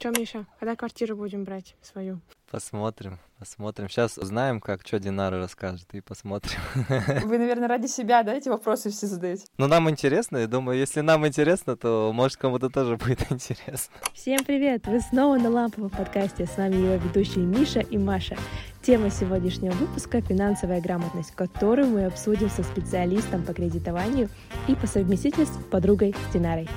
Что, Миша, когда квартиру будем брать свою? Посмотрим. Сейчас узнаем, что Динара расскажет, и посмотрим. Вы, наверное, ради себя, да, эти вопросы все задаете? Ну, нам интересно, я думаю, если нам интересно, то, может, кому-то тоже будет интересно. Всем привет! Вы снова на Ламповом подкасте. С вами его ведущие Миша и Маша. Тема сегодняшнего выпуска – финансовая грамотность, которую мы обсудим со специалистом по кредитованию и по совместительству подругой Динарой.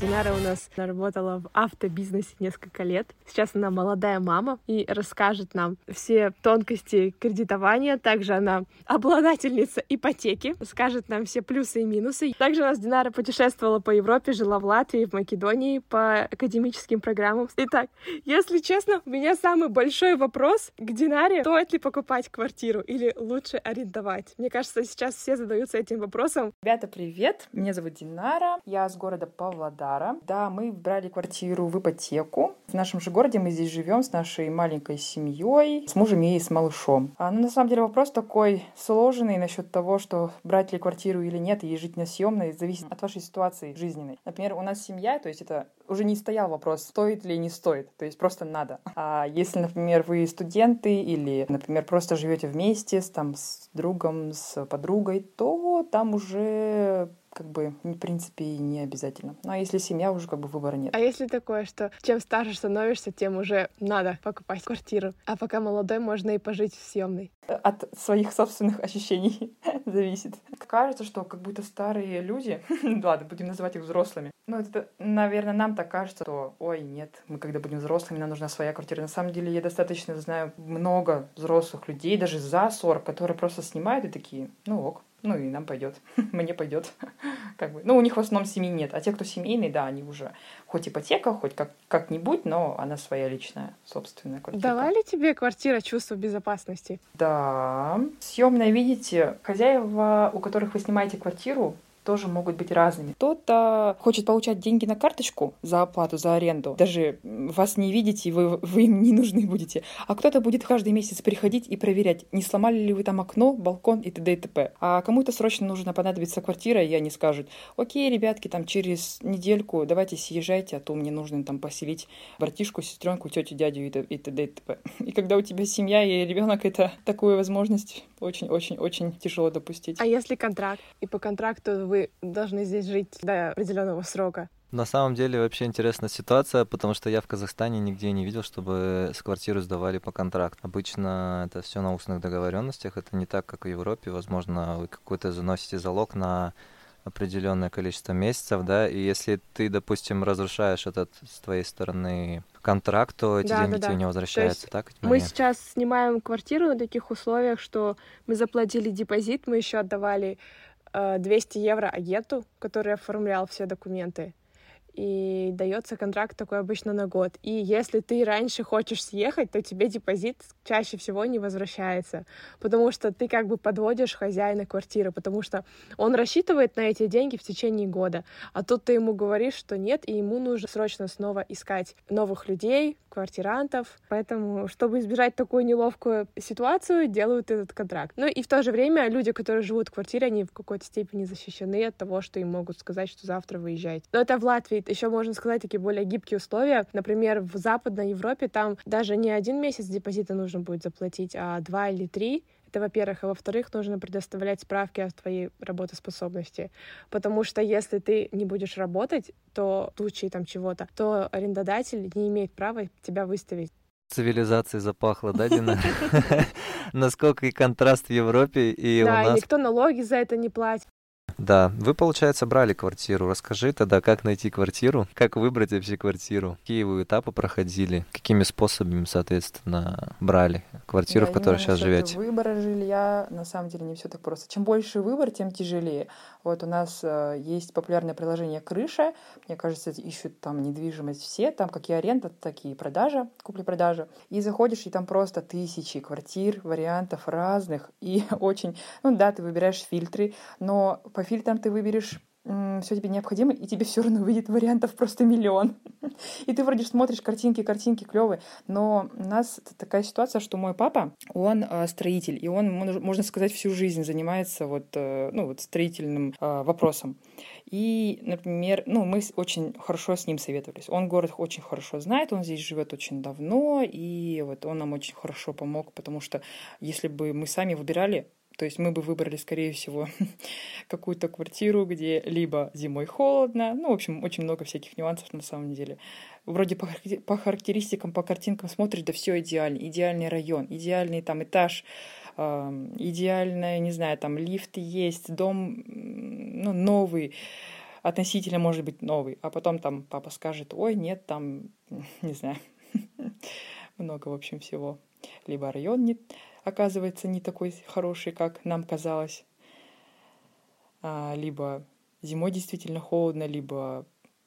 Динара у нас работала в автобизнесе несколько лет. Сейчас она молодая мама и расскажет нам все тонкости кредитования. Также она обладательница ипотеки, расскажет нам все плюсы и минусы. Также у нас Динара путешествовала по Европе, жила в Латвии, в Македонии по академическим программам. Итак, если честно, у меня самый большой вопрос к Динаре. Стоит ли покупать квартиру или лучше арендовать? Мне кажется, сейчас все задаются этим вопросом. Ребята, привет! Меня зовут Динара. Я из города Павлодар. Да, мы брали квартиру в ипотеку. В нашем же городе мы здесь живем с нашей маленькой семьей, с мужем и с малышом. На самом деле вопрос такой сложный насчет того, что брать ли квартиру или нет, и жить на съемной, зависит от вашей ситуации жизненной. Например, у нас семья, то есть это уже не стоял вопрос, стоит ли не стоит, то есть просто надо. А если, например, вы студенты или, например, просто живете вместе с другом, с подругой, то там уже... в принципе, и не обязательно. Ну, а если семья, уже выбора нет. А если такое, что чем старше становишься, тем уже надо покупать квартиру, а пока молодой, можно и пожить в съемной? От своих собственных ощущений зависит. Кажется, что будто старые люди, ладно, будем называть их взрослыми, это, наверное, нам так кажется, что, мы когда будем взрослыми, нам нужна своя квартира. На самом деле, я достаточно знаю много взрослых людей, даже за 40, которые просто снимают и такие, ок. И нам пойдет, мне пойдет. У них в основном семьи нет. А те, кто семейные, да, они уже хоть ипотека, хоть как-нибудь, но она своя личная, собственная квартира. Дала ли тебе квартира чувство безопасности? Да. Съемная, видите, хозяева, у которых вы снимаете квартиру, тоже могут быть разными. Кто-то хочет получать деньги на карточку за оплату, за аренду. Даже вас не видите, вы им не нужны будете. А кто-то будет каждый месяц приходить и проверять, не сломали ли вы там окно, балкон и т.д. и т.п. А кому-то срочно нужно понадобиться квартира, и они скажут, окей, ребятки, через недельку давайте съезжайте, а то мне нужно поселить братишку, сестренку, тетю, дядю и т.д. и т.п. И когда у тебя семья и ребенок, это такую возможность очень-очень-очень тяжело допустить. А если контракт? И по контракту вы должны здесь жить до определенного срока. На самом деле вообще интересная ситуация, потому что я в Казахстане нигде не видел, чтобы квартиру сдавали по контракту. Обычно это все на устных договоренностях, это не так, как в Европе. Возможно, вы какой-то заносите залог на определенное количество месяцев, да, и если ты, допустим, разрушаешь этот с твоей стороны контракт, то эти деньги тебе не возвращаются. Так? Мы сейчас снимаем квартиру на таких условиях, что мы заплатили депозит, мы еще отдавали 200 евро агенту, который оформлял все документы. И дается контракт такой обычно на год. И если ты раньше хочешь съехать, то тебе депозит чаще всего не возвращается, потому что ты подводишь хозяина квартиры, потому что он рассчитывает на эти деньги в течение года, а тут ты ему говоришь, что нет, и ему нужно срочно снова искать новых людей, квартирантов. Поэтому, чтобы избежать такую неловкую ситуацию, делают этот контракт. И в то же время люди, которые живут в квартире, они в какой-то степени защищены от того, что им могут сказать, что завтра выезжайте. Но это в Латвии. Еще можно сказать, такие более гибкие условия. Например, в Западной Европе там даже не 1 месяц депозита нужно будет заплатить, а 2 или 3. Это, во-первых. А во-вторых, нужно предоставлять справки о твоей работоспособности. Потому что если ты не будешь работать, то в случае чего-то, то арендодатель не имеет права тебя выставить. Цивилизацией запахло, да, Дина? Насколько и контраст в Европе, и у нас... Да, никто налоги за это не платит. Да, вы, получается, брали квартиру. Расскажи тогда, как найти квартиру, как выбрать вообще квартиру, какие вы этапы проходили, какими способами, соответственно, брали квартиру, в которой сейчас живете. Выбора жилья, на самом деле, не все так просто. Чем больше выбор, тем тяжелее. У нас есть популярное приложение «Крыша». Мне кажется, ищут там недвижимость все, там как и аренда, так и продажа, купли-продажа. И заходишь, и там просто тысячи квартир, вариантов разных. И очень... ты выбираешь фильтры, но по фильтрам ты выберешь все тебе необходимо, и тебе все равно выйдет вариантов просто миллион. И ты вроде смотришь картинки клевые, но у нас такая ситуация, что мой папа, он строитель, и он, можно сказать, всю жизнь занимается строительным вопросом. И, например, мы очень хорошо с ним советовались. Он город очень хорошо знает, он здесь живет очень давно, и он нам очень хорошо помог, потому что если бы мы сами выбирали, то есть мы бы выбрали, скорее всего, какую-то квартиру, где либо зимой холодно, в общем, очень много всяких нюансов на самом деле. Вроде по характеристикам, по картинкам смотришь, да все идеально, идеальный район, идеальный там этаж, идеальный, не знаю, там лифт есть, дом, новый, относительно, может быть, новый, а потом там папа скажет, ой, нет, там, не знаю, много, в общем, всего. Либо район оказывается не такой хороший, как нам казалось. Либо зимой действительно холодно, либо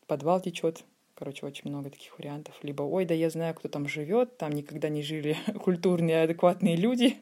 подвал течет. Короче, очень много таких вариантов. Либо, ой, да я знаю, кто там живет, там никогда не жили культурные, адекватные люди.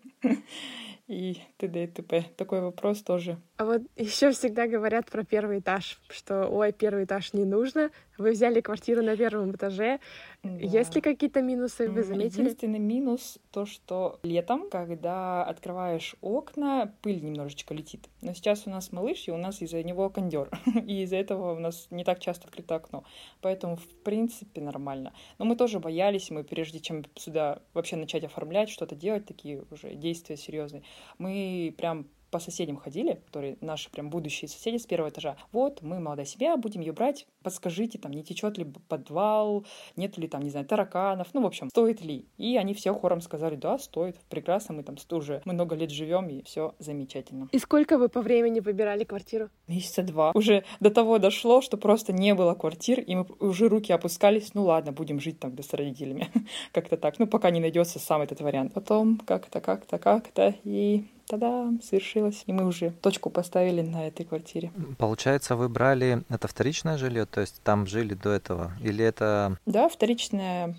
И т.д. и т.п. Такой вопрос тоже. А вот еще всегда говорят про первый этаж, что, ой, первый этаж не нужно. Вы взяли квартиру на первом этаже. Да. Есть ли какие-то минусы, вы заметили? Единственный минус то, что летом, когда открываешь окна, пыль немножечко летит. Но сейчас у нас малыш, и у нас из-за него кондёр. И из-за этого у нас не так часто открыто окно. Поэтому, в принципе, нормально. Но мы тоже боялись, мы прежде чем сюда вообще начать оформлять, что-то делать, такие уже действия серьезные, мы прям по соседям ходили, которые наши прям будущие соседи с первого этажа. Вот, мы молодая семья, будем ее брать, подскажите, там, не течет ли подвал, нет ли там, не знаю, тараканов, в общем, стоит ли? И они все хором сказали, да, стоит, прекрасно, мы там уже много лет живем, и все замечательно. И сколько вы по времени выбирали квартиру? Месяца два. Уже до того дошло, что просто не было квартир, и мы уже руки опускались, ладно, будем жить там с родителями, как-то так, пока не найдется сам этот вариант. Потом как-то, и... Тогда совершилось, и мы уже точку поставили на этой квартире. Получается, вы брали это вторичное жилье, то есть там жили до этого, или это? Да, вторичное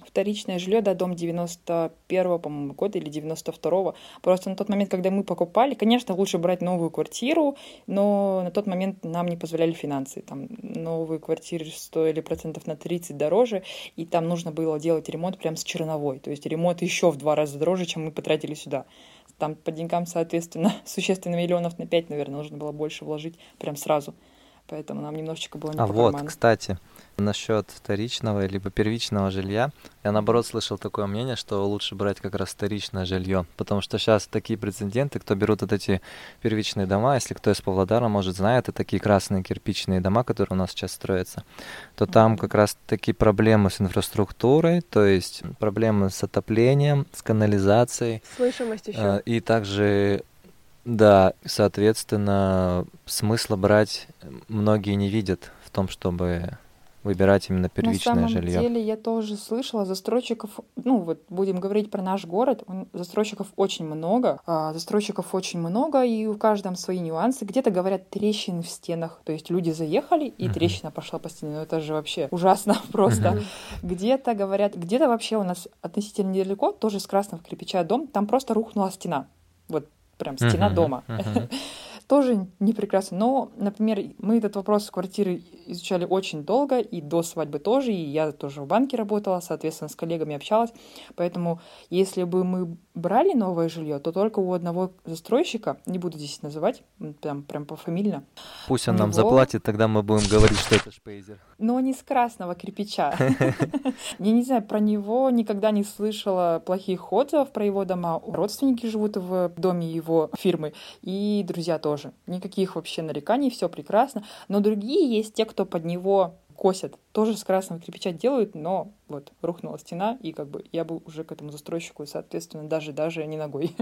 жилье, да, дом 91-го, по-моему, года или 92-го. Просто на тот момент, когда мы покупали, конечно, лучше брать новую квартиру, но на тот момент нам не позволяли финансы. Там новые квартиры стоили 30% дороже, и там нужно было делать ремонт прям с черновой, то есть ремонт еще в 2 раза дороже, чем мы потратили сюда. Там по деньгам, соответственно, существенно миллионов на 5, наверное, нужно было больше вложить прям сразу. Поэтому нам немножечко было не по карману. Вот, кстати, насчет вторичного либо первичного жилья, я, наоборот, слышал такое мнение, что лучше брать как раз вторичное жилье, потому что сейчас такие прецеденты, кто берут эти первичные дома, если кто из Павлодара, может, знает, и такие красные кирпичные дома, которые у нас сейчас строятся, то там как раз такие проблемы с инфраструктурой, то есть проблемы с отоплением, с канализацией. Слышимость еще. И также... Да, соответственно, смысла брать многие не видят в том, чтобы выбирать именно первичное жилье. На самом деле я тоже слышала застройщиков, будем говорить про наш город, застройщиков очень много, и у каждого свои нюансы. Где-то говорят трещины в стенах, то есть люди заехали, и трещина пошла по стене, это же вообще ужасно просто. Где-то говорят, где-то вообще у нас относительно недалеко, тоже с красного кирпича дом, там просто рухнула стена, прям стена дома. Тоже не прекрасно. Но, например, мы этот вопрос с квартиры изучали очень долго, и до свадьбы тоже, и я тоже в банке работала, соответственно, с коллегами общалась. Поэтому, если бы мы брали новое жилье, то только у одного застройщика, не буду здесь называть, прям пофамильно. Пусть он нам заплатит, тогда мы будем говорить, что это шпейзер. Но не с красного кирпича. Я не знаю, про него никогда не слышала плохих отзывов, про его дома. Родственники живут в доме его фирмы, и друзья тоже. Никаких вообще нареканий, все прекрасно. Но другие есть, те, кто под него... косят. Тоже с красного кирпича делают, но рухнула стена, и я был уже к этому застройщику, соответственно, даже не ногой.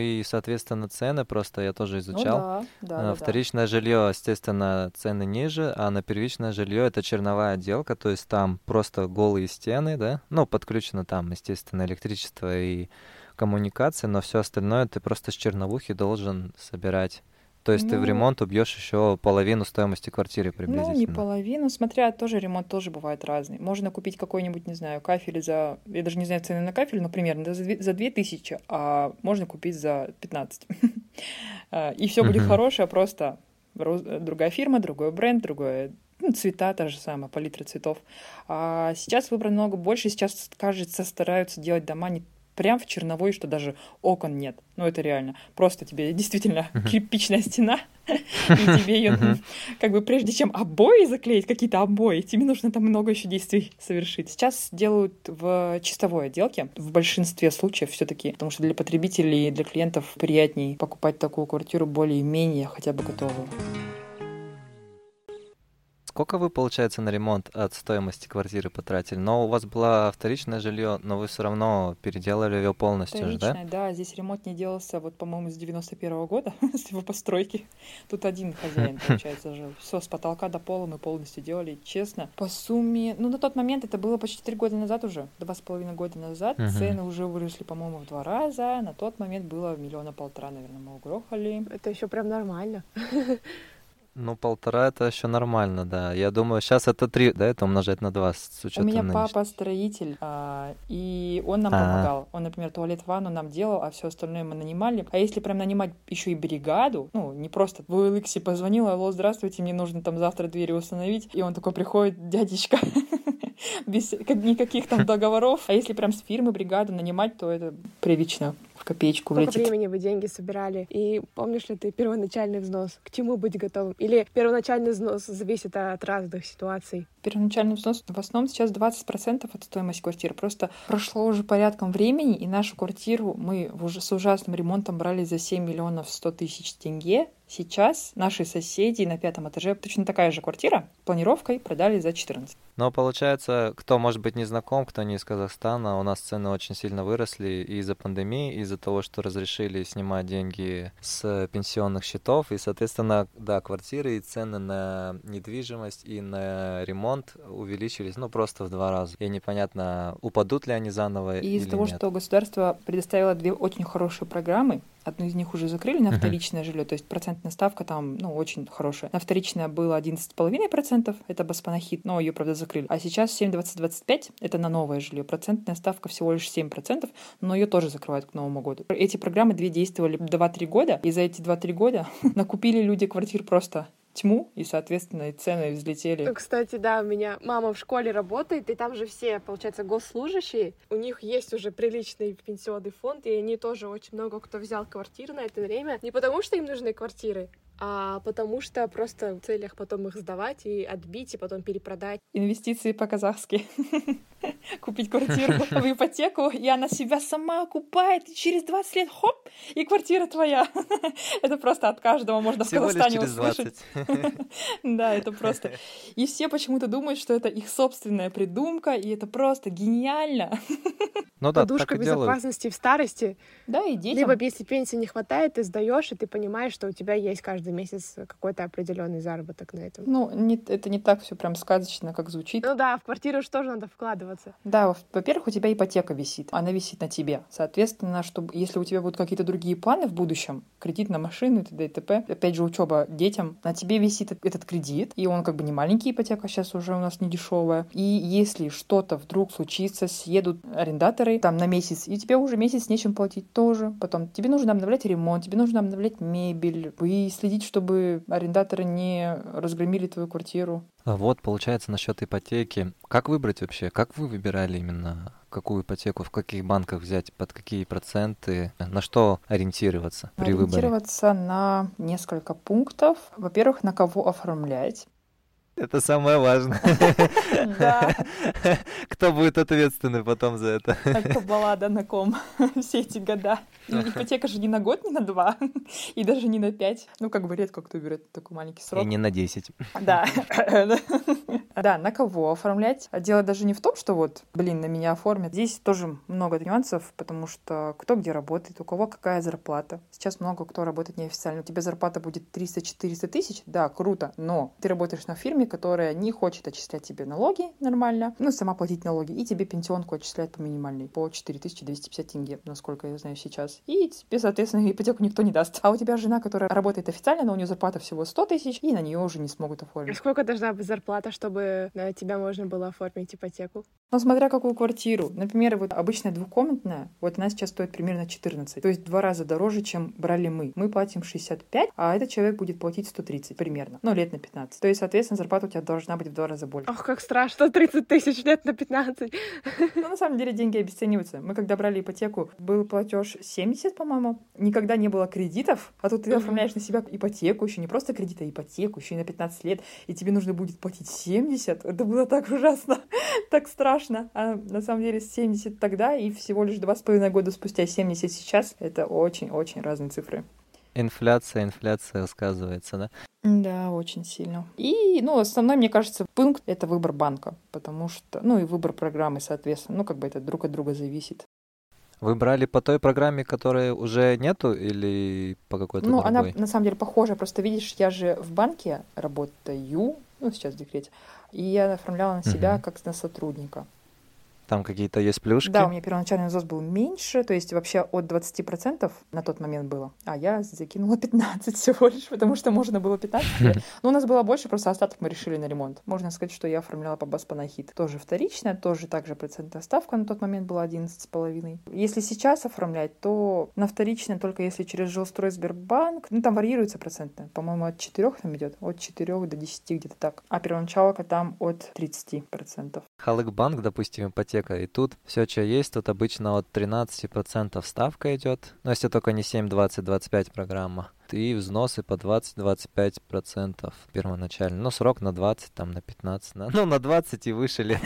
И, соответственно, цены просто я тоже изучал. Вторичное жилье, естественно, цены ниже, а на первичное жилье это черновая отделка, то есть там просто голые стены, да, подключено там, естественно, электричество и коммуникации, но все остальное ты просто с черновухи должен собирать. То есть ты в ремонт убьешь еще половину стоимости квартиры приблизительно. Не половину, смотря ремонт тоже бывает разный. Можно купить какой-нибудь, не знаю, кафель за... Я даже не знаю цены на кафель, но примерно за 2000, а можно купить за 15. И все будет хорошее, просто другая фирма, другой бренд, другое цвета, та же самая палитра цветов. А сейчас выбрано много больше, сейчас, кажется, стараются делать дома не прям в черновой, что даже окон нет. Ну, это реально. Просто тебе действительно кирпичная стена, и тебе ее, как бы, прежде чем обои заклеить, какие-то обои, тебе нужно там много еще действий совершить. Сейчас делают в чистовой отделке, в большинстве случаев все-таки, потому что для потребителей, для клиентов приятнее покупать такую квартиру более-менее хотя бы готовую. Сколько вы, получается, на ремонт от стоимости квартиры потратили? Но у вас было вторичное жилье, но вы все равно переделали ее полностью, вторичное, же, да? Да, здесь ремонт не делался, вот, по-моему, с 91 года, с его постройки. Тут один хозяин, получается, жил. Все с потолка до пола мы полностью делали, честно. По сумме, ну, на тот момент это было почти 3 года назад уже, 2,5 года назад. Цены уже выросли, по-моему, в 2 раза. На тот момент было 1,5 миллиона, наверное, мы угрохали. Это еще прям нормально. Ну, 1,5 это еще нормально, да. Я думаю, сейчас это 3, да, это умножать на 2 с учетом. У меня папа строитель, и он нам помогал. Он, например, туалет, ванну нам делал, а все остальное мы нанимали. А если прям нанимать еще и бригаду, ну, не просто в Эликсе позвонила, алло, здравствуйте, мне нужно там завтра двери установить. И он такой приходит, дядечка, без никаких там договоров. А если прям с фирмы бригаду нанимать, то это прилично. В копеечку влетит. Сколько времени вы деньги собирали? И помнишь ли ты первоначальный взнос? К чему быть готовым? Или первоначальный взнос зависит от разных ситуаций? Первоначальный взнос в основном сейчас 20% от стоимости квартиры. Просто прошло уже порядком времени, и нашу квартиру мы уже с ужасным ремонтом брали за 7 100 000 тенге. Сейчас наши соседи на 5-м этаже точно такая же квартира планировкой продали за 14. Но получается, кто, может быть, не знаком, кто не из Казахстана, у нас цены очень сильно выросли из-за пандемии, из-за того, что разрешили снимать деньги с пенсионных счетов, и, соответственно, да, квартиры и цены на недвижимость и на ремонт увеличились, ну, просто в 2 раза. И непонятно, упадут ли они заново или нет. И из-за того, что государство предоставило 2 очень хорошие программы, одну из них уже закрыли на вторичное жилье, то есть процентная ставка там, ну, очень хорошая. На вторичное было 11,5%, это Баспана Хит, но ее, правда, закрыли. А сейчас 7,20-25, это на новое жилье. Процентная ставка всего лишь 7%, но ее тоже закрывают к Новому году. Эти программы 2 действовали 2-3 года, и за эти 2-3 года накупили люди квартир просто тьму, и, соответственно, и цены взлетели. Ну, кстати, да, у меня мама в школе работает, и там же все, получается, госслужащие, у них есть уже приличный пенсионный фонд, и они тоже очень много кто взял квартиры на это время. Не потому что им нужны квартиры, а потому что просто в целях потом их сдавать и отбить, и потом перепродать. Инвестиции по-казахски. Купить квартиру в ипотеку, и она себя сама окупает, и через 20 лет, хоп, и квартира твоя. Это просто от каждого можно в Казахстане услышать. Да, это просто. И все почему-то думают, что это их собственная придумка, и это просто гениально. Ну да, подушка безопасности в старости. Да, и детям. Либо если пенсии не хватает, ты сдаешь, и ты понимаешь, что у тебя есть каждый месяц какой-то определенный заработок на этом. Ну, это не так все прям сказочно, как звучит. Ну да, в квартиру же тоже надо вкладываться. Да, во-первых, у тебя ипотека висит, она висит на тебе. Соответственно, чтобы, если у тебя будут какие-то другие планы в будущем, кредит на машину и т.д. и т.п., опять же, учеба детям, на тебе висит этот кредит, и он как бы не маленький, ипотека сейчас уже у нас не дешевая. И если что-то вдруг случится, съедут арендаторы, там на месяц, и тебе уже месяц нечем платить тоже. Потом тебе нужно обновлять ремонт, тебе нужно обновлять мебель и следить, чтобы арендаторы не разгромили твою квартиру. А вот, получается, насчет ипотеки. Как выбрать вообще? Как вы выбирали именно, какую ипотеку, в каких банках взять, под какие проценты, на что ориентироваться при выборе? Ориентироваться на несколько пунктов. Во-первых, на кого оформлять. Это самое важное. Да. Кто будет ответственный потом за это? Так побыла, да, на ком все эти года. И ипотека же не на год, не на 2, и даже не на 5. Ну, как бы редко кто берет такой маленький срок. И не на 10. Да. Да, на кого оформлять? Дело даже не в том, что вот, блин, на меня оформят. Здесь тоже много нюансов, потому что кто где работает, у кого какая зарплата. Сейчас много кто работает неофициально. У тебя зарплата будет 300-400 тысяч, да, круто, но ты работаешь на фирме, которая не хочет отчислять тебе налоги нормально, ну, сама платить налоги, и тебе пенсионку отчисляют по минимальной, по 4250 тенге, насколько я знаю сейчас. И тебе, соответственно, ипотеку никто не даст. А у тебя жена, которая работает официально, но у нее зарплата всего 100 тысяч, и на нее уже не смогут оформить. А сколько должна быть зарплата, чтобы чтобы на тебя можно было оформить ипотеку? Ну, смотря какую квартиру. Например, вот обычная двухкомнатная, вот она сейчас стоит примерно 14. То есть 2 раза дороже, чем брали мы. Мы платим 65, а этот человек будет платить 130 примерно. Ну, лет на 15. То есть, соответственно, зарплата у тебя должна быть в 2 раза больше. Ох, как страшно, 30 тысяч лет на 15. Ну, на самом деле, деньги обесцениваются. Мы, когда брали ипотеку, был платеж 70, по-моему. Никогда не было кредитов. А тут ты оформляешь на себя ипотеку, еще не просто кредит, а ипотеку, еще и на 15 лет. И тебе нужно будет платить 70. Это было так ужасно, так страшно. А на самом деле 70 тогда и всего лишь 2,5 года спустя 70 сейчас. Это очень-очень разные цифры. Инфляция сказывается, да? Да, очень сильно. И, ну, основной, мне кажется, пункт — это выбор банка, потому что, ну, и выбор программы, соответственно, ну, как бы это друг от друга зависит. Вы брали по той программе, которой уже нету, или по какой-то другой? Ну, она, на самом деле, похожа, просто, видишь, я же в банке работаю, ну, сейчас в декрете, и я оформляла на себя как на сотрудника. Там какие-то есть плюшки? Да, у меня первоначальный взнос был меньше, то есть вообще от 20% на тот момент было. А я закинула 15 всего лишь, потому что можно было 15. Но у нас было больше, просто остаток мы решили на ремонт. Можно сказать, что я оформляла по Баспана Хит. Тоже вторичная, тоже также процентная ставка на тот момент была 11,5. Если сейчас оформлять, то на вторичное только если через Жилстрой Сбербанк. Ну, там варьируется процентная. По-моему, от 4 там идет, от 4 до 10 где-то так. А первоначалка там от 30%. Халыкбанк, допустим, ипотека. И тут все, что есть, тут обычно от 13% ставка идет. Ну, если только не 7, 20, 25 программа. И взносы по 20-25% первоначально. Ну, срок на 20, там, на 15. Ну, на 20 и выше лет.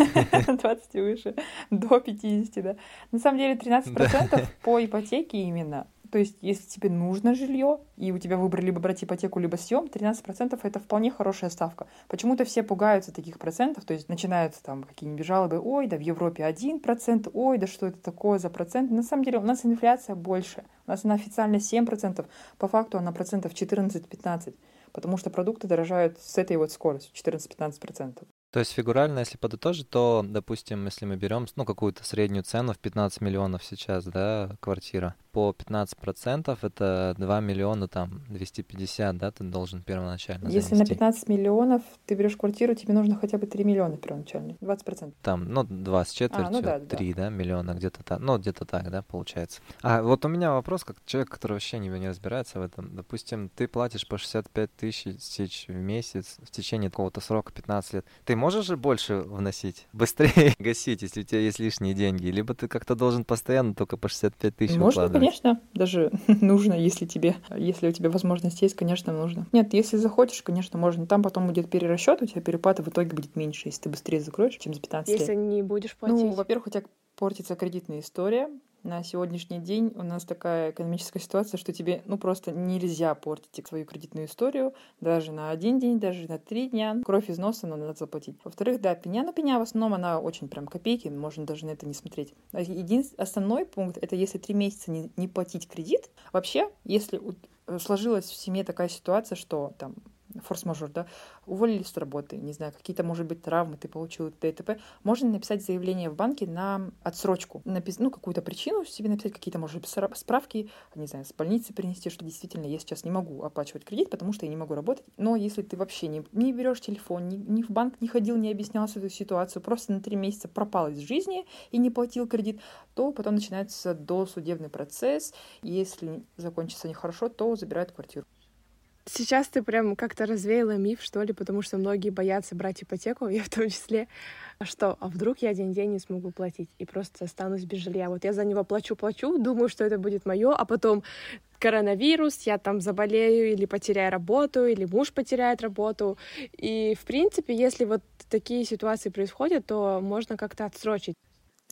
На 20 и выше. До 50, да. На самом деле 13% по ипотеке именно. То есть, если тебе нужно жилье, и у тебя выбор либо брать ипотеку, либо съем, 13% это вполне хорошая ставка. Почему-то все пугаются таких процентов, то есть начинаются там какие-нибудь жалобы, ой, да в Европе 1%, ой, да что это такое за процент. На самом деле у нас инфляция больше, у нас она официально 7%, по факту она процентов 14-15%, потому что продукты дорожают с этой вот скоростью, 14-15%. То есть фигурально, если подытожить, то, допустим, если мы берем, ну, какую-то среднюю цену в 15 миллионов сейчас, да, квартира, по 15% это 2 миллиона, там, 250, да, ты должен первоначально занести. Если на 15 миллионов ты берешь квартиру, тебе нужно хотя бы 3 миллиона первоначально, 20%. Там, ну, 2 с четвертью, ну, да, 3, да, миллиона, где-то так, ну, где-то так, да, получается. А вот у меня вопрос, как человек, который вообще не разбирается в этом. Допустим, ты платишь по 65 тысяч в месяц в течение какого-то срока, 15 лет, ты можешь же больше вносить, быстрее гасить, если у тебя есть лишние деньги? Либо ты как-то должен постоянно только по 65 тысяч выкладывать? Можно, конечно. Даже нужно, если у тебя возможность есть, конечно, нужно. Нет, если захочешь, конечно, можно. Там потом будет перерасчет, у тебя переплата в итоге будет меньше, если ты быстрее закроешь, чем за 15 лет. Если не будешь платить. Ну, во-первых, у тебя портится кредитная история. На сегодняшний день у нас такая экономическая ситуация, что тебе, ну, просто нельзя портить свою кредитную историю даже на 1 день, даже на 3 дня. Кровь из носа, но надо заплатить. Во-вторых, да, пеня в основном, она очень прям копейки, можно даже на это не смотреть. Основной пункт, это если 3 месяца не платить кредит. Вообще, если сложилась в семье такая ситуация, что там форс-мажор, да, уволили с работы, не знаю, какие-то, может быть, травмы ты получил, ДТП, можно написать заявление в банке на отсрочку, ну, какую-то причину себе написать, какие-то, может быть, справки, не знаю, с больницы принести, что действительно я сейчас не могу оплачивать кредит, потому что я не могу работать. Но если ты вообще не берешь телефон, ни в банк не ходил, не объяснял эту ситуацию, просто на 3 месяца пропал из жизни и не платил кредит, то потом начинается досудебный процесс, и если закончится нехорошо, то забирают квартиру. Сейчас ты прям как-то развеяла миф, что ли, потому что многие боятся брать ипотеку, я в том числе, что, а вдруг я один день не смогу платить и просто останусь без жилья. Вот я за него плачу, думаю, что это будет мое, а потом коронавирус, я там заболею или потеряю работу, или муж потеряет работу. И, в принципе, если вот такие ситуации происходят, то можно как-то отсрочить.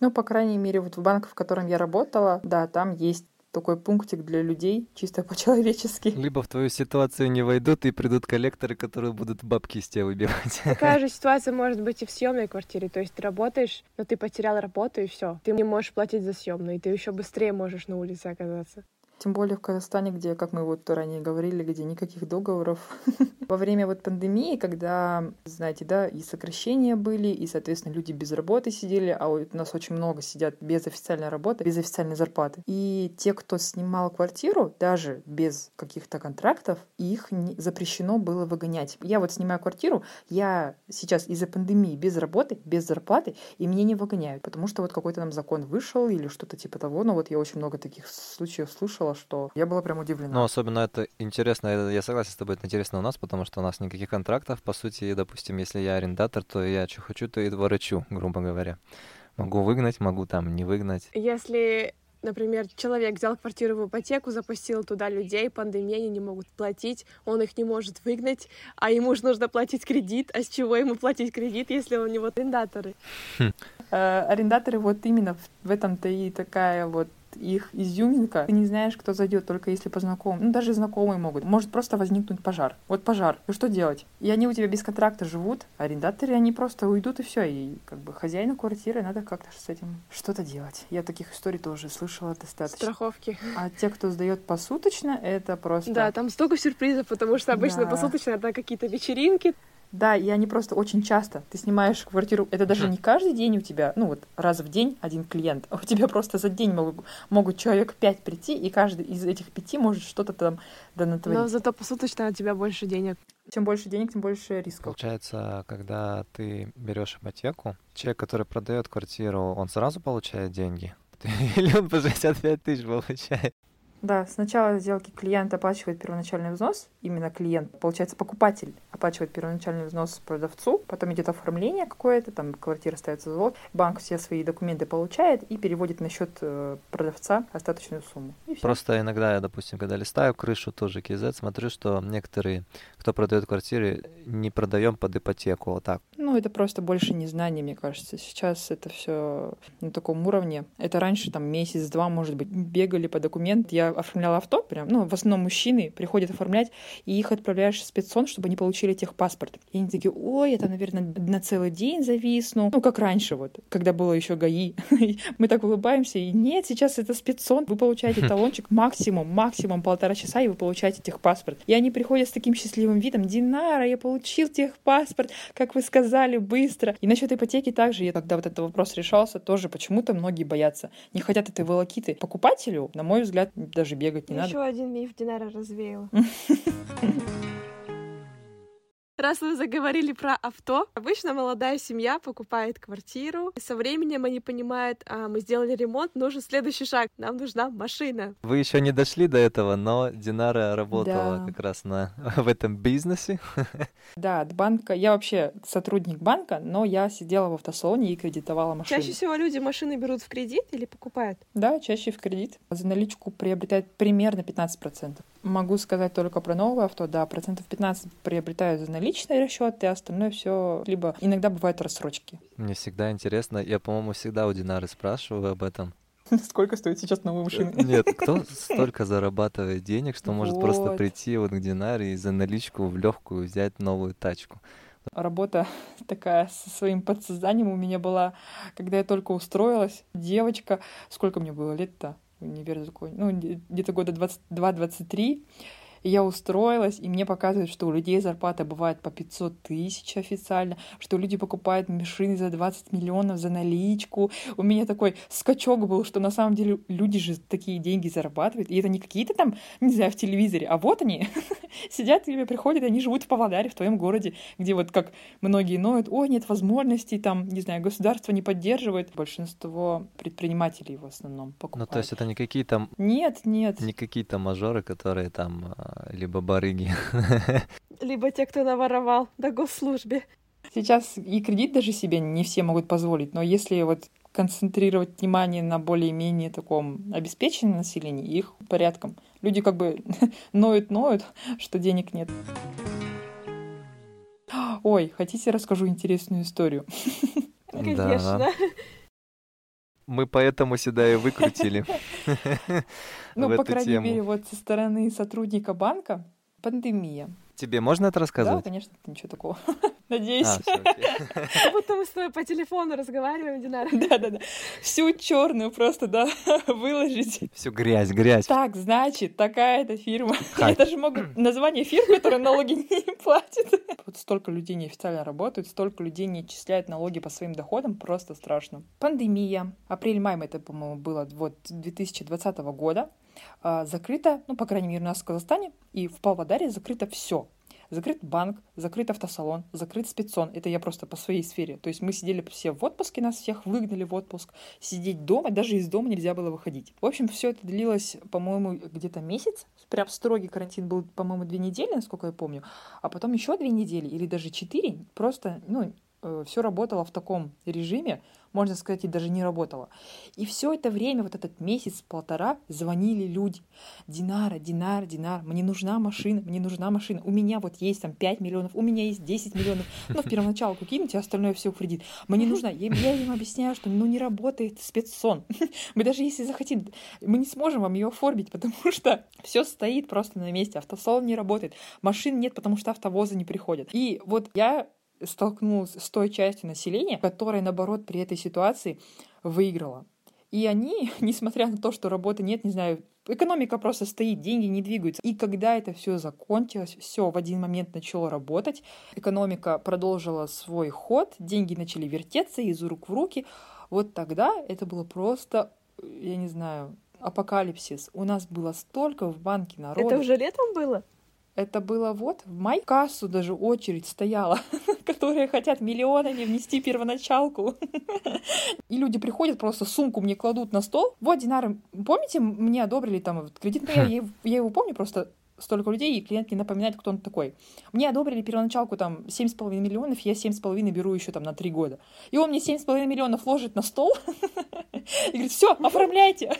Ну, по крайней мере, вот в банке, в котором я работала, да, там есть такой пунктик для людей, чисто по-человечески. Либо в твою ситуацию не войдут и придут коллекторы, которые будут бабки из тебя выбивать. Такая же ситуация может быть и в съемной квартире. То есть ты работаешь, но ты потерял работу, и все. Ты не можешь платить за съемную, и ты еще быстрее можешь на улице оказаться. Тем более в Казахстане, где, как мы вот ранее говорили, где никаких договоров. Во время вот пандемии, когда, знаете, да, и сокращения были, и, соответственно, люди без работы сидели, а у нас очень много сидят без официальной работы, без официальной зарплаты. И те, кто снимал квартиру, даже без каких-то контрактов, их запрещено было выгонять. Я вот снимаю квартиру, я сейчас из-за пандемии без работы, без зарплаты, и меня не выгоняют, потому что вот какой-то там закон вышел или что-то типа того. Но вот я очень много таких случаев слышала, что я была прям удивлена. Ну, особенно это интересно, я согласен с тобой, это интересно у нас, потому что у нас никаких контрактов, по сути, допустим, если я арендатор, то я что хочу, то и ворочу, грубо говоря. Могу выгнать, могу там не выгнать. Если, например, человек взял квартиру в ипотеку, запустил туда людей, пандемия, они не могут платить, он их не может выгнать, а ему же нужно платить кредит. А с чего ему платить кредит, если у него арендаторы? Арендаторы вот именно в этом-то и такая вот их изюминка. Ты не знаешь, кто зайдет, только если по знакомым. Ну, даже знакомые могут. Может просто возникнуть пожар. Вот пожар. И что делать? И они у тебя без контракта живут, арендаторы, они просто уйдут и все. И как бы хозяину квартиры надо как-то с этим что-то делать. Я таких историй тоже слышала достаточно. Страховки. А те, кто сдает посуточно, это просто... Да, там столько сюрпризов, потому что обычно посуточно это какие-то вечеринки. Да, и они просто очень часто. Ты снимаешь квартиру, это даже не каждый день у тебя, ну вот раз в день один клиент, а у тебя просто за день могут человек 5 прийти, и каждый из этих 5 может что-то там натворить. Но зато посуточно у тебя больше денег. Чем больше денег, тем больше рисков. Получается, когда ты берешь ипотеку, человек, который продает квартиру, он сразу получает деньги? Или он по 65 тысяч получает? Да, сначала сделки клиент оплачивает первоначальный взнос, именно клиент, получается, покупатель оплачивает первоначальный взнос продавцу, потом идет оформление какое-то, там квартира ставится в залог, банк все свои документы получает и переводит на счет продавца остаточную сумму. Просто иногда я, допустим, когда листаю крышу, тоже КИЗ, смотрю, что некоторые, кто продает квартиры, не продаем под ипотеку, вот так. Ну, это просто больше незнание, мне кажется. Сейчас это все на таком уровне. Это раньше, там, месяц-два, может быть, бегали по документам. Я оформляла авто прям, ну, в основном мужчины приходят оформлять, и их отправляешь в спецсон, чтобы они получили техпаспорт. И они такие, ой, я там, наверное, на целый день зависну. Ну, как раньше вот, когда было еще ГАИ. Мы так улыбаемся, и нет, сейчас это спецсон. Вы получаете талончик максимум 1,5 часа, и вы получаете техпаспорт. И они приходят с таким счастливым видом. Динара, я получил техпаспорт, как вы сказали, быстро. И насчет ипотеки также, я когда вот этот вопрос решался, тоже почему-то многие боятся. Не хотят этой волокиты. Покупателю, на мой взгляд, даже бегать не надо. Еще один миф Динара развеяла. Раз мы заговорили про авто, обычно молодая семья покупает квартиру, и со временем они понимают, мы сделали ремонт, нужен следующий шаг, нам нужна машина. Вы еще не дошли до этого, но Динара работала как раз в этом бизнесе. Да, от банка. Я вообще сотрудник банка, но я сидела в автосалоне и кредитовала машину. Чаще всего люди машины берут в кредит или покупают? Да, чаще в кредит. За наличку приобретают примерно 15%. Могу сказать только про новое авто, да, 15% приобретаю за наличку, личный расчет, и остальное все либо иногда бывают рассрочки. Мне всегда интересно, я, по-моему, всегда у Динары спрашиваю об этом. Сколько стоит сейчас новая машина? Нет, кто столько зарабатывает денег, что может просто прийти вот к Динаре и за наличку в легкую взять новую тачку? Работа такая со своим подсознанием у меня была, когда я только устроилась. Девочка, сколько мне было лет-то? Универ закончил, ну, где-то года 22-23. Я устроилась, и мне показывают, что у людей зарплата бывает по 500 тысяч официально, что люди покупают машины за 20 миллионов за наличку. У меня такой скачок был, что на самом деле люди же такие деньги зарабатывают, и это не какие-то там, не знаю, в телевизоре, а вот они сидят, тебе приходят, они живут в Павлодаре, в твоем городе, где вот как многие ноют, ой, нет возможностей, там, не знаю, государство не поддерживает. Большинство предпринимателей в основном покупают. Ну, то есть это не какие-то... Нет. Не какие-то мажоры, которые там... либо барыги. Либо те, кто наворовал на госслужбе. Сейчас и кредит даже себе не все могут позволить, но если вот концентрировать внимание на более-менее таком обеспеченном населении, их порядком. Люди как бы ноют, что денег нет. Ой, хотите, расскажу интересную историю? Конечно. Мы поэтому сюда и выкрутили. Ну, по крайней мере, вот со стороны сотрудника банка пандемия. Тебе можно это рассказывать? Да, конечно, ничего такого. Надеюсь. Как будто мы с тобой по телефону разговариваем, Динара. Да. Всю черную просто, да, выложить. Всю грязь. Так, значит, такая-то фирма. Это же могут название фирм, которые налоги не платят. Вот столько людей неофициально работают, столько людей не отчисляют налоги по своим доходам. Просто страшно. Пандемия. Апрель-май, это, по-моему, было вот 2020 года. Закрыто, ну, по крайней мере, у нас в Казахстане и в Павлодаре закрыто все. Закрыт банк, закрыт автосалон, закрыт спеццон. Это я просто по своей сфере. То есть мы сидели все в отпуске, нас всех выгнали в отпуск. Сидеть дома, даже из дома нельзя было выходить. В общем, все это длилось, по-моему, где-то месяц. Прям строгий карантин был, по-моему, 2 недели, насколько я помню. А потом еще 2 недели или даже 4. Просто, все работало в таком режиме, можно сказать, и даже не работало. И все это время, вот этот месяц-полтора, звонили люди. Динара, мне нужна машина, У меня вот есть там 5 миллионов, у меня есть 10 миллионов. Ну, в первоначалу кинуть, а остальное все в кредит. Мне нужна, я им объясняю, что не работает спецсон. Мы даже если захотим, мы не сможем вам ее оформить, потому что все стоит просто на месте. Автосалон не работает, машин нет, потому что автовозы не приходят. И вот я столкнулась с той частью населения, которая, наоборот, при этой ситуации выиграла. И они, несмотря на то, что работы нет, не знаю, экономика просто стоит, деньги не двигаются. И когда это все закончилось, все в один момент начало работать, экономика продолжила свой ход, деньги начали вертеться из рук в руки. Вот тогда это было просто, я не знаю, апокалипсис. У нас было столько в банке народа. Это уже летом было? Это было вот в мае. В кассу даже очередь стояла, которые хотят миллионами внести первоначалку. И люди приходят, просто сумку мне кладут на стол. Вот, Динара, помните, мне одобрили там кредит? Ну, я его помню, просто столько людей, и клиент не напоминает, кто он такой. Мне одобрили первоначалку там 7,5 миллионов, я 7,5 беру еще там на 3 года. И он мне 7,5 миллионов ложит на стол и говорит, все, оформляйте.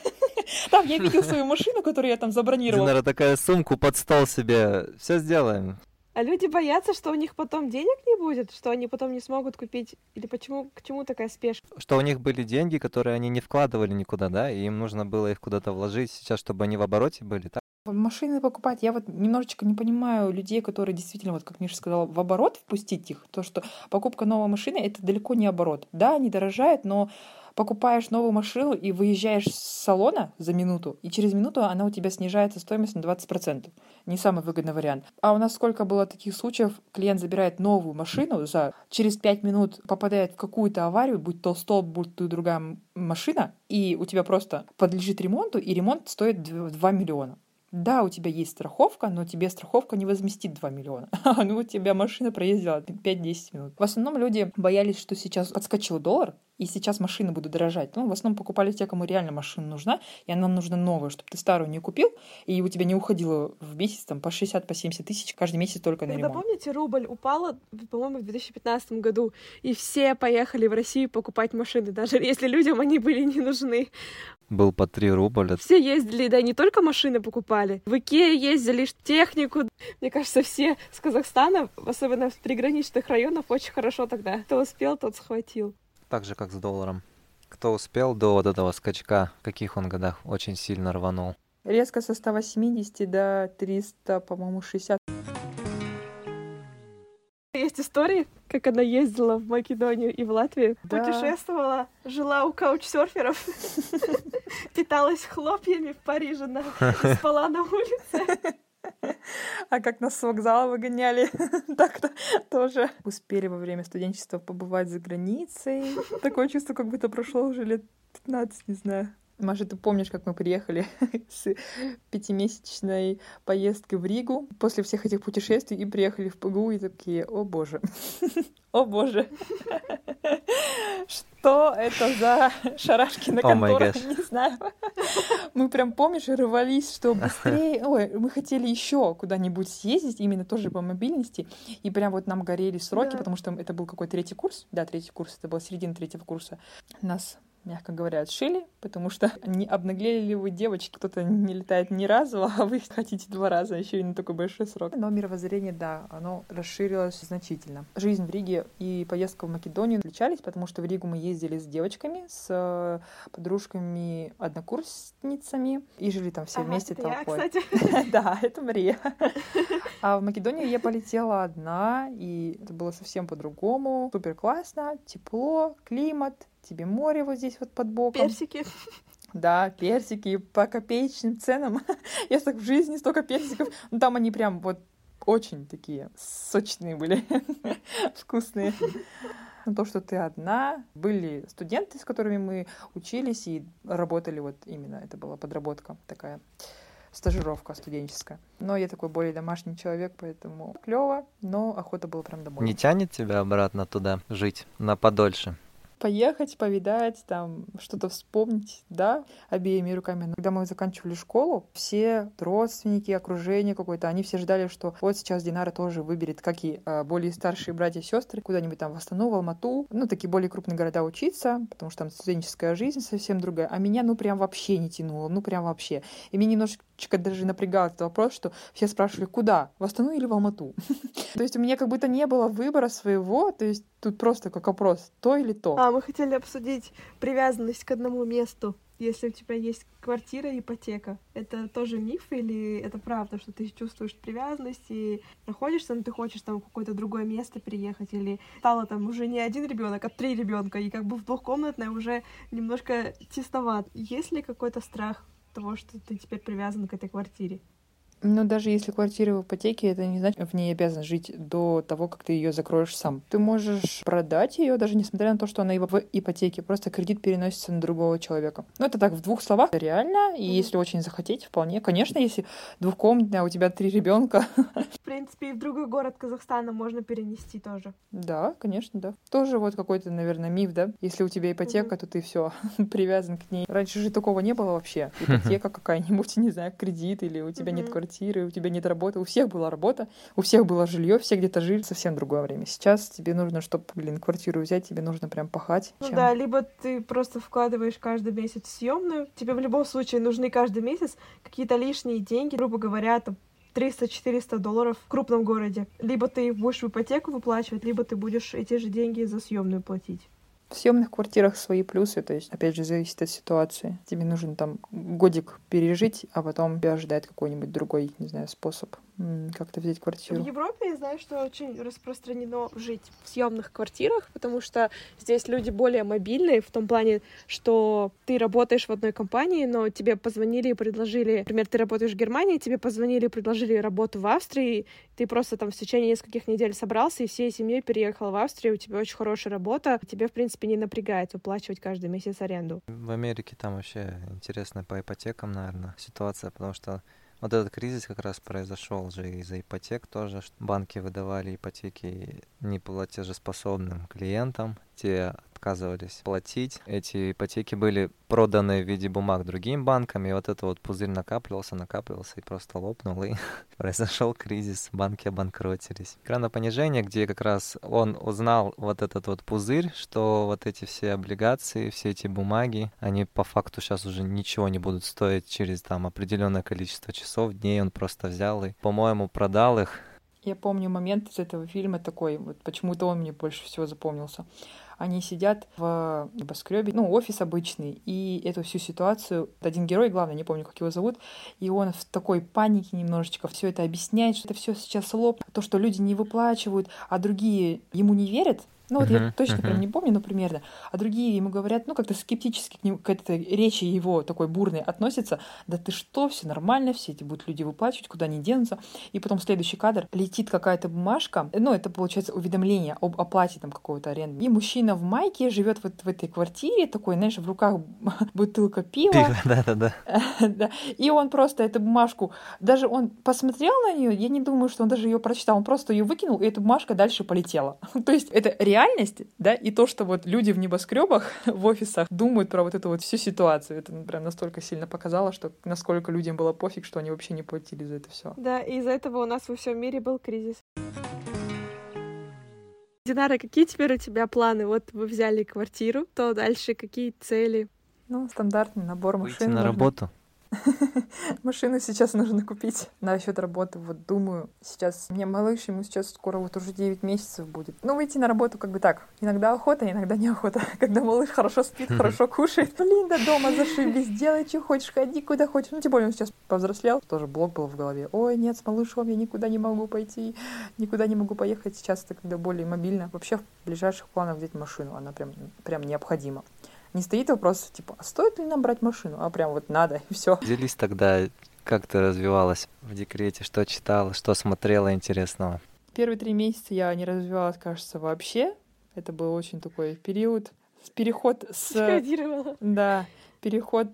Там я видел свою машину, которую я там забронировала. Динара такая, сумку под стол себе, все сделаем. А люди боятся, что у них потом денег не будет, что они потом не смогут купить, или почему, к чему такая спешка? Что у них были деньги, которые они не вкладывали никуда, да, и им нужно было их куда-то вложить сейчас, чтобы они в обороте были, так? Машины покупать. Я вот немножечко не понимаю людей, которые действительно, вот как Миша сказала, в оборот впустить их. То, что покупка новой машины — это далеко не оборот. Да, они дорожают, но покупаешь новую машину и выезжаешь с салона за минуту, и через минуту она у тебя снижается стоимость на 20%. Не самый выгодный вариант. А у нас сколько было таких случаев, клиент забирает новую машину, через 5 минут попадает в какую-то аварию, будь то столб, будь то другая машина, и у тебя просто подлежит ремонту, и ремонт стоит 2 миллиона. Да, у тебя есть страховка, но тебе страховка не возместит 2 миллиона. У тебя машина проездила 5-10 минут. В основном люди боялись, что сейчас подскочил доллар, и сейчас машины будут дорожать. В основном покупали те, кому реально машина нужна, и она нужна новая, чтобы ты старую не купил, и у тебя не уходило в месяц там, по 60-70 тысяч каждый месяц только на ремонт. Помните, рубль упал, по-моему, в 2015 году, и все поехали в Россию покупать машины, даже если людям они были не нужны. Был по 3 рубля. Все ездили, да, не только машины покупали. В Икеа ездили, технику. Мне кажется, все с Казахстана, особенно с приграничных районов, очень хорошо тогда. Кто успел, тот схватил. Так же, как с долларом. Кто успел до вот этого скачка, в каких он годах очень сильно рванул. Резко со 180 до 300, по-моему, 60. Есть истории, как она ездила в Македонию и в Латвию, да. Путешествовала, жила у каучсерферов, питалась хлопьями в Париже, спала на улице. А как нас с вокзала выгоняли, так-то тоже. Успели во время студенчества побывать за границей. Такое чувство, как будто прошло уже лет 15, не знаю. Маша, ты помнишь, как мы приехали с 5-месячной поездки в Ригу после всех этих путешествий и приехали в ПГУ и такие, о боже, что это за шарашки на конторах, не знаю. Мы прям, помнишь, рвались, что быстрее, мы хотели еще куда-нибудь съездить, именно тоже по мобильности, и прям вот нам горели сроки, потому что это был какой-третий курс, это была середина третьего курса, нас мягко говоря, отшили, потому что не обнаглели ли вы, девочки, кто-то не летает ни разу, а вы хотите 2 раза, еще и на такой большой срок. Но мировоззрение, да, оно расширилось значительно. Жизнь в Риге и поездка в Македонию отличались, потому что в Ригу мы ездили с девочками, с подружками, однокурсницами и жили там все вместе толпой. Это я, кстати. Да, это Мария. А в Македонию я полетела одна, и это было совсем по-другому. Супер классно, тепло, климат. Тебе море вот здесь вот под боком. Персики. Да, персики по копеечным ценам. Я так в жизни столько персиков. Ну, там они прям вот очень такие сочные были, вкусные. Но то, что ты одна. Были студенты, с которыми мы учились и работали вот именно. Это была подработка такая, стажировка студенческая. Но я такой более домашний человек, поэтому клёво, но охота была прям домой. Не тянет тебя обратно туда жить на подольше? Поехать, повидать, там, что-то вспомнить, да, обеими руками. Когда мы заканчивали школу, все родственники, окружение какое-то, они все ждали, что вот сейчас Динара тоже выберет, как и более старшие братья и сестры, куда-нибудь там в Астану, в Алмату, ну, такие более крупные города учиться, потому что там студенческая жизнь совсем другая. А меня, ну, прям вообще не тянуло, ну, прям вообще. И меня немножечко даже напрягал этот вопрос, что все спрашивали, куда, в Астану или в Алмату? То есть у меня как будто не было выбора своего, то есть тут просто как опрос, то или то. Мы хотели обсудить привязанность к одному месту, если у тебя есть квартира, ипотека. Это тоже миф или это правда, что ты чувствуешь привязанность и находишься, но ты хочешь там в какое-то другое место переехать, или стало там уже не 1 ребенок, а 3 ребенка, и как бы в двухкомнатной уже немножко тесноват. Есть ли какой-то страх того, что ты теперь привязан к этой квартире? Но даже если квартира в ипотеке, это не значит, в ней обязан жить до того, как ты ее закроешь сам. Ты можешь продать ее, даже несмотря на то, что она в ипотеке. Просто кредит переносится на другого человека. Ну, это так, в 2 словах. Реально, и если очень захотеть, вполне. Конечно, если двухкомнатная, у тебя 3 ребенка. В принципе, и в другой город Казахстана можно перенести тоже. Да, конечно, да. Тоже вот какой-то, наверное, миф, да? Если у тебя ипотека, то ты все привязан к ней. Раньше же такого не было вообще. Ипотека какая-нибудь, не знаю, кредит, или у тебя нет квартиры. У тебя нет работы, у всех была работа, у всех было жилье, все где-то жили, совсем другое время. Сейчас тебе нужно, чтобы, квартиру взять, тебе нужно прям пахать. Ну да, либо ты просто вкладываешь каждый месяц в съемную, тебе в любом случае нужны каждый месяц какие-то лишние деньги, грубо говоря, там, $300-400 в крупном городе. Либо ты будешь в ипотеку выплачивать, либо ты будешь эти же деньги за съемную платить. В съемных квартирах свои плюсы, то есть, опять же, зависит от ситуации. Тебе нужен там годик пережить, а потом тебя ожидает какой-нибудь другой, не знаю, способ как-то взять квартиру. В Европе я знаю, что очень распространено жить в съемных квартирах, потому что здесь люди более мобильные в том плане, что ты работаешь в одной компании, но тебе позвонили и предложили, например, ты работаешь в Германии, тебе позвонили и предложили работу в Австрии, ты просто там в течение нескольких недель собрался и всей семьей переехал в Австрию, у тебя очень хорошая работа, тебе, в принципе, не напрягает выплачивать каждый месяц аренду. В Америке там вообще интересно по ипотекам, наверное, ситуация, потому что вот этот кризис как раз произошел же из-за ипотек тоже. Банки выдавали ипотеки неплатежеспособным клиентам, те отказывались платить. Эти ипотеки были проданы в виде бумаг другим банкам, и вот это вот пузырь накапливался и просто лопнул, и произошел кризис, банки обанкротились. Кранопонижение, где как раз он узнал вот этот вот пузырь, что вот эти все облигации, все эти бумаги, они по факту сейчас уже ничего не будут стоить через там определенное количество часов, дней. Он просто взял и, по-моему, продал их. Я помню момент из этого фильма такой, вот почему-то он мне больше всего запомнился. Они сидят в небоскребе, ну, офис обычный, и эту всю ситуацию, один герой, главное, не помню, как его зовут, и он в такой панике немножечко все это объясняет, что это все сейчас лопнет, то, что люди не выплачивают, а другие ему не верят. Ну, вот я точно прям не помню, но примерно. А другие ему говорят, ну, как-то скептически к нему, к этой речи его такой бурной относятся. Да ты что, все нормально, все эти будут люди выплачивать, куда они денутся. И потом следующий кадр, летит какая-то бумажка, ну, это, получается, уведомление об оплате там какого-то аренды. И мужчина в майке живет вот в этой квартире, такой, знаешь, в руках бутылка пива. Да. И он просто эту бумажку, даже он посмотрел на нее, я не думаю, что он даже ее прочитал, он просто ее выкинул, и эта бумажка дальше полетела. То есть это реально реальность, да, и то, что вот люди в небоскребах, в офисах думают про вот эту вот всю ситуацию, это прям настолько сильно показало, что насколько людям было пофиг, что они вообще не платили за это все. Да, и из-за этого у нас во всем мире был кризис. Динара, какие теперь у тебя планы? Вот вы взяли квартиру, то дальше какие цели? Ну, стандартный набор машин. Выйти на работу. Машину сейчас нужно купить. Насчет работы, вот думаю, сейчас у меня малыш, ему сейчас скоро вот уже 9 месяцев будет. Ну, выйти на работу как бы так. Иногда охота, иногда неохота. Когда малыш хорошо спит, хорошо кушает. Блин, до дома зашибись, делай, что хочешь, ходи, куда хочешь. Ну, тем более он сейчас повзрослел. Тоже блок был в голове. Ой, нет, с малышом я никуда не могу пойти, никуда не могу поехать. Сейчас это когда более мобильно. Вообще в ближайших планах взять машину, она прям необходима. Не стоит вопрос, типа, а стоит ли нам брать машину? А прям вот надо, и все. Делись тогда, как ты развивалась в декрете, что читала, что смотрела интересного? Первые 3 месяца я не развивалась, кажется, вообще. Это был очень такой период. Переход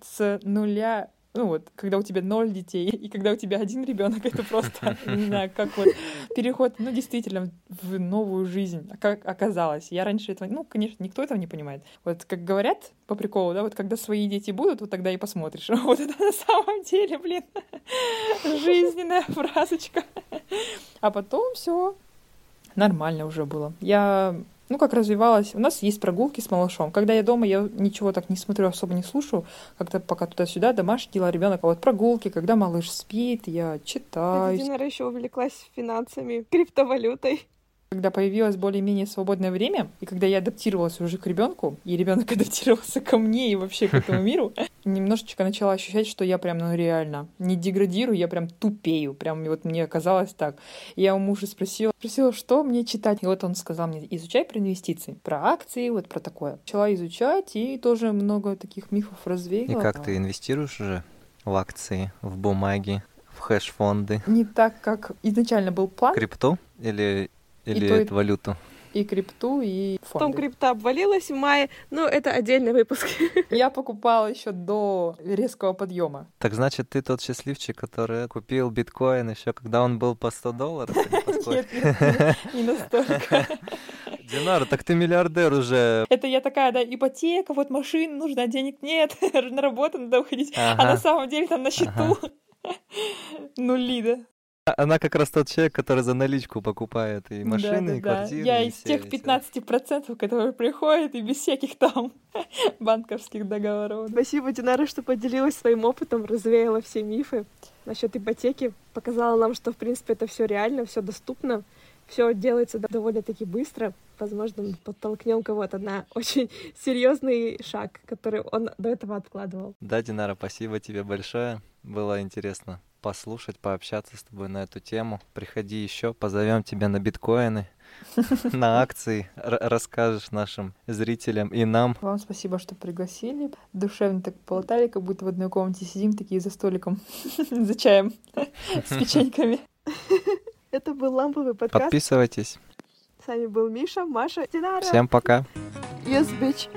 с нуля... Ну вот, когда у тебя 0 детей, и когда у тебя 1 ребенок, это просто, не знаю, как вот переход, ну, действительно, в новую жизнь, как оказалось. Я раньше этого, ну, конечно, никто этого не понимает. Вот как говорят по приколу, да, вот когда свои дети будут, вот тогда и посмотришь. Вот это на самом деле, блин, жизненная фразочка. А потом все нормально уже было. Я... Ну, как развивалась. У нас есть прогулки с малышом. Когда я дома, я ничего так не смотрю, особо не слушаю. Как-то пока туда-сюда, домашние дела, ребенок. А вот прогулки, когда малыш спит, я читаю. Динара еще увлеклась финансами, криптовалютой. Когда появилось более-менее свободное время, и когда я адаптировалась уже к ребенку, и ребенок адаптировался ко мне и вообще к этому миру, немножечко начала ощущать, что я прям, ну, реально не деградирую, я прям тупею. Прям вот мне казалось так. Я у мужа спросила, что мне читать. И вот он сказал мне, изучай про инвестиции, про акции, вот про такое. Начала изучать, и тоже много таких мифов развеяла. И как ты инвестируешь уже в акции, в бумаги, в хедж-фонды? Не так, как изначально был план. Крипту или валюту? И крипту, и фонды. Потом крипта обвалилась в мае, но это отдельный выпуск. Я покупала еще до резкого подъема. Так значит, ты тот счастливчик, который купил биткоин еще, когда он был по $100? Нет, не настолько. Динара, так ты миллиардер уже. Это я такая, да, ипотека, вот машина нужна, а денег нет, на работу надо уходить, а на самом деле там на счету нули, да. Она как раз тот человек, который за наличку покупает и машины, и квартиры. Я из тех 15%, которые приходят, и без всяких там банковских договоров. Спасибо, Динара, что поделилась своим опытом, развеяла все мифы насчет ипотеки, показала нам, что, в принципе, это все реально, все доступно, все делается довольно-таки быстро. Возможно, мы подтолкнем кого-то на очень серьезный шаг, который он до этого откладывал. Да, Динара, спасибо тебе большое. Было интересно послушать, пообщаться с тобой на эту тему. Приходи еще, позовем тебя на биткоины, на акции, расскажешь нашим зрителям и нам. Вам спасибо, что пригласили. Душевно так полотали, как будто в одной комнате сидим, такие за столиком, за чаем, с печеньками. Это был Ламповый подкаст. Подписывайтесь. С вами был Миша, Маша, Динара. Всем пока. Yes, bitch.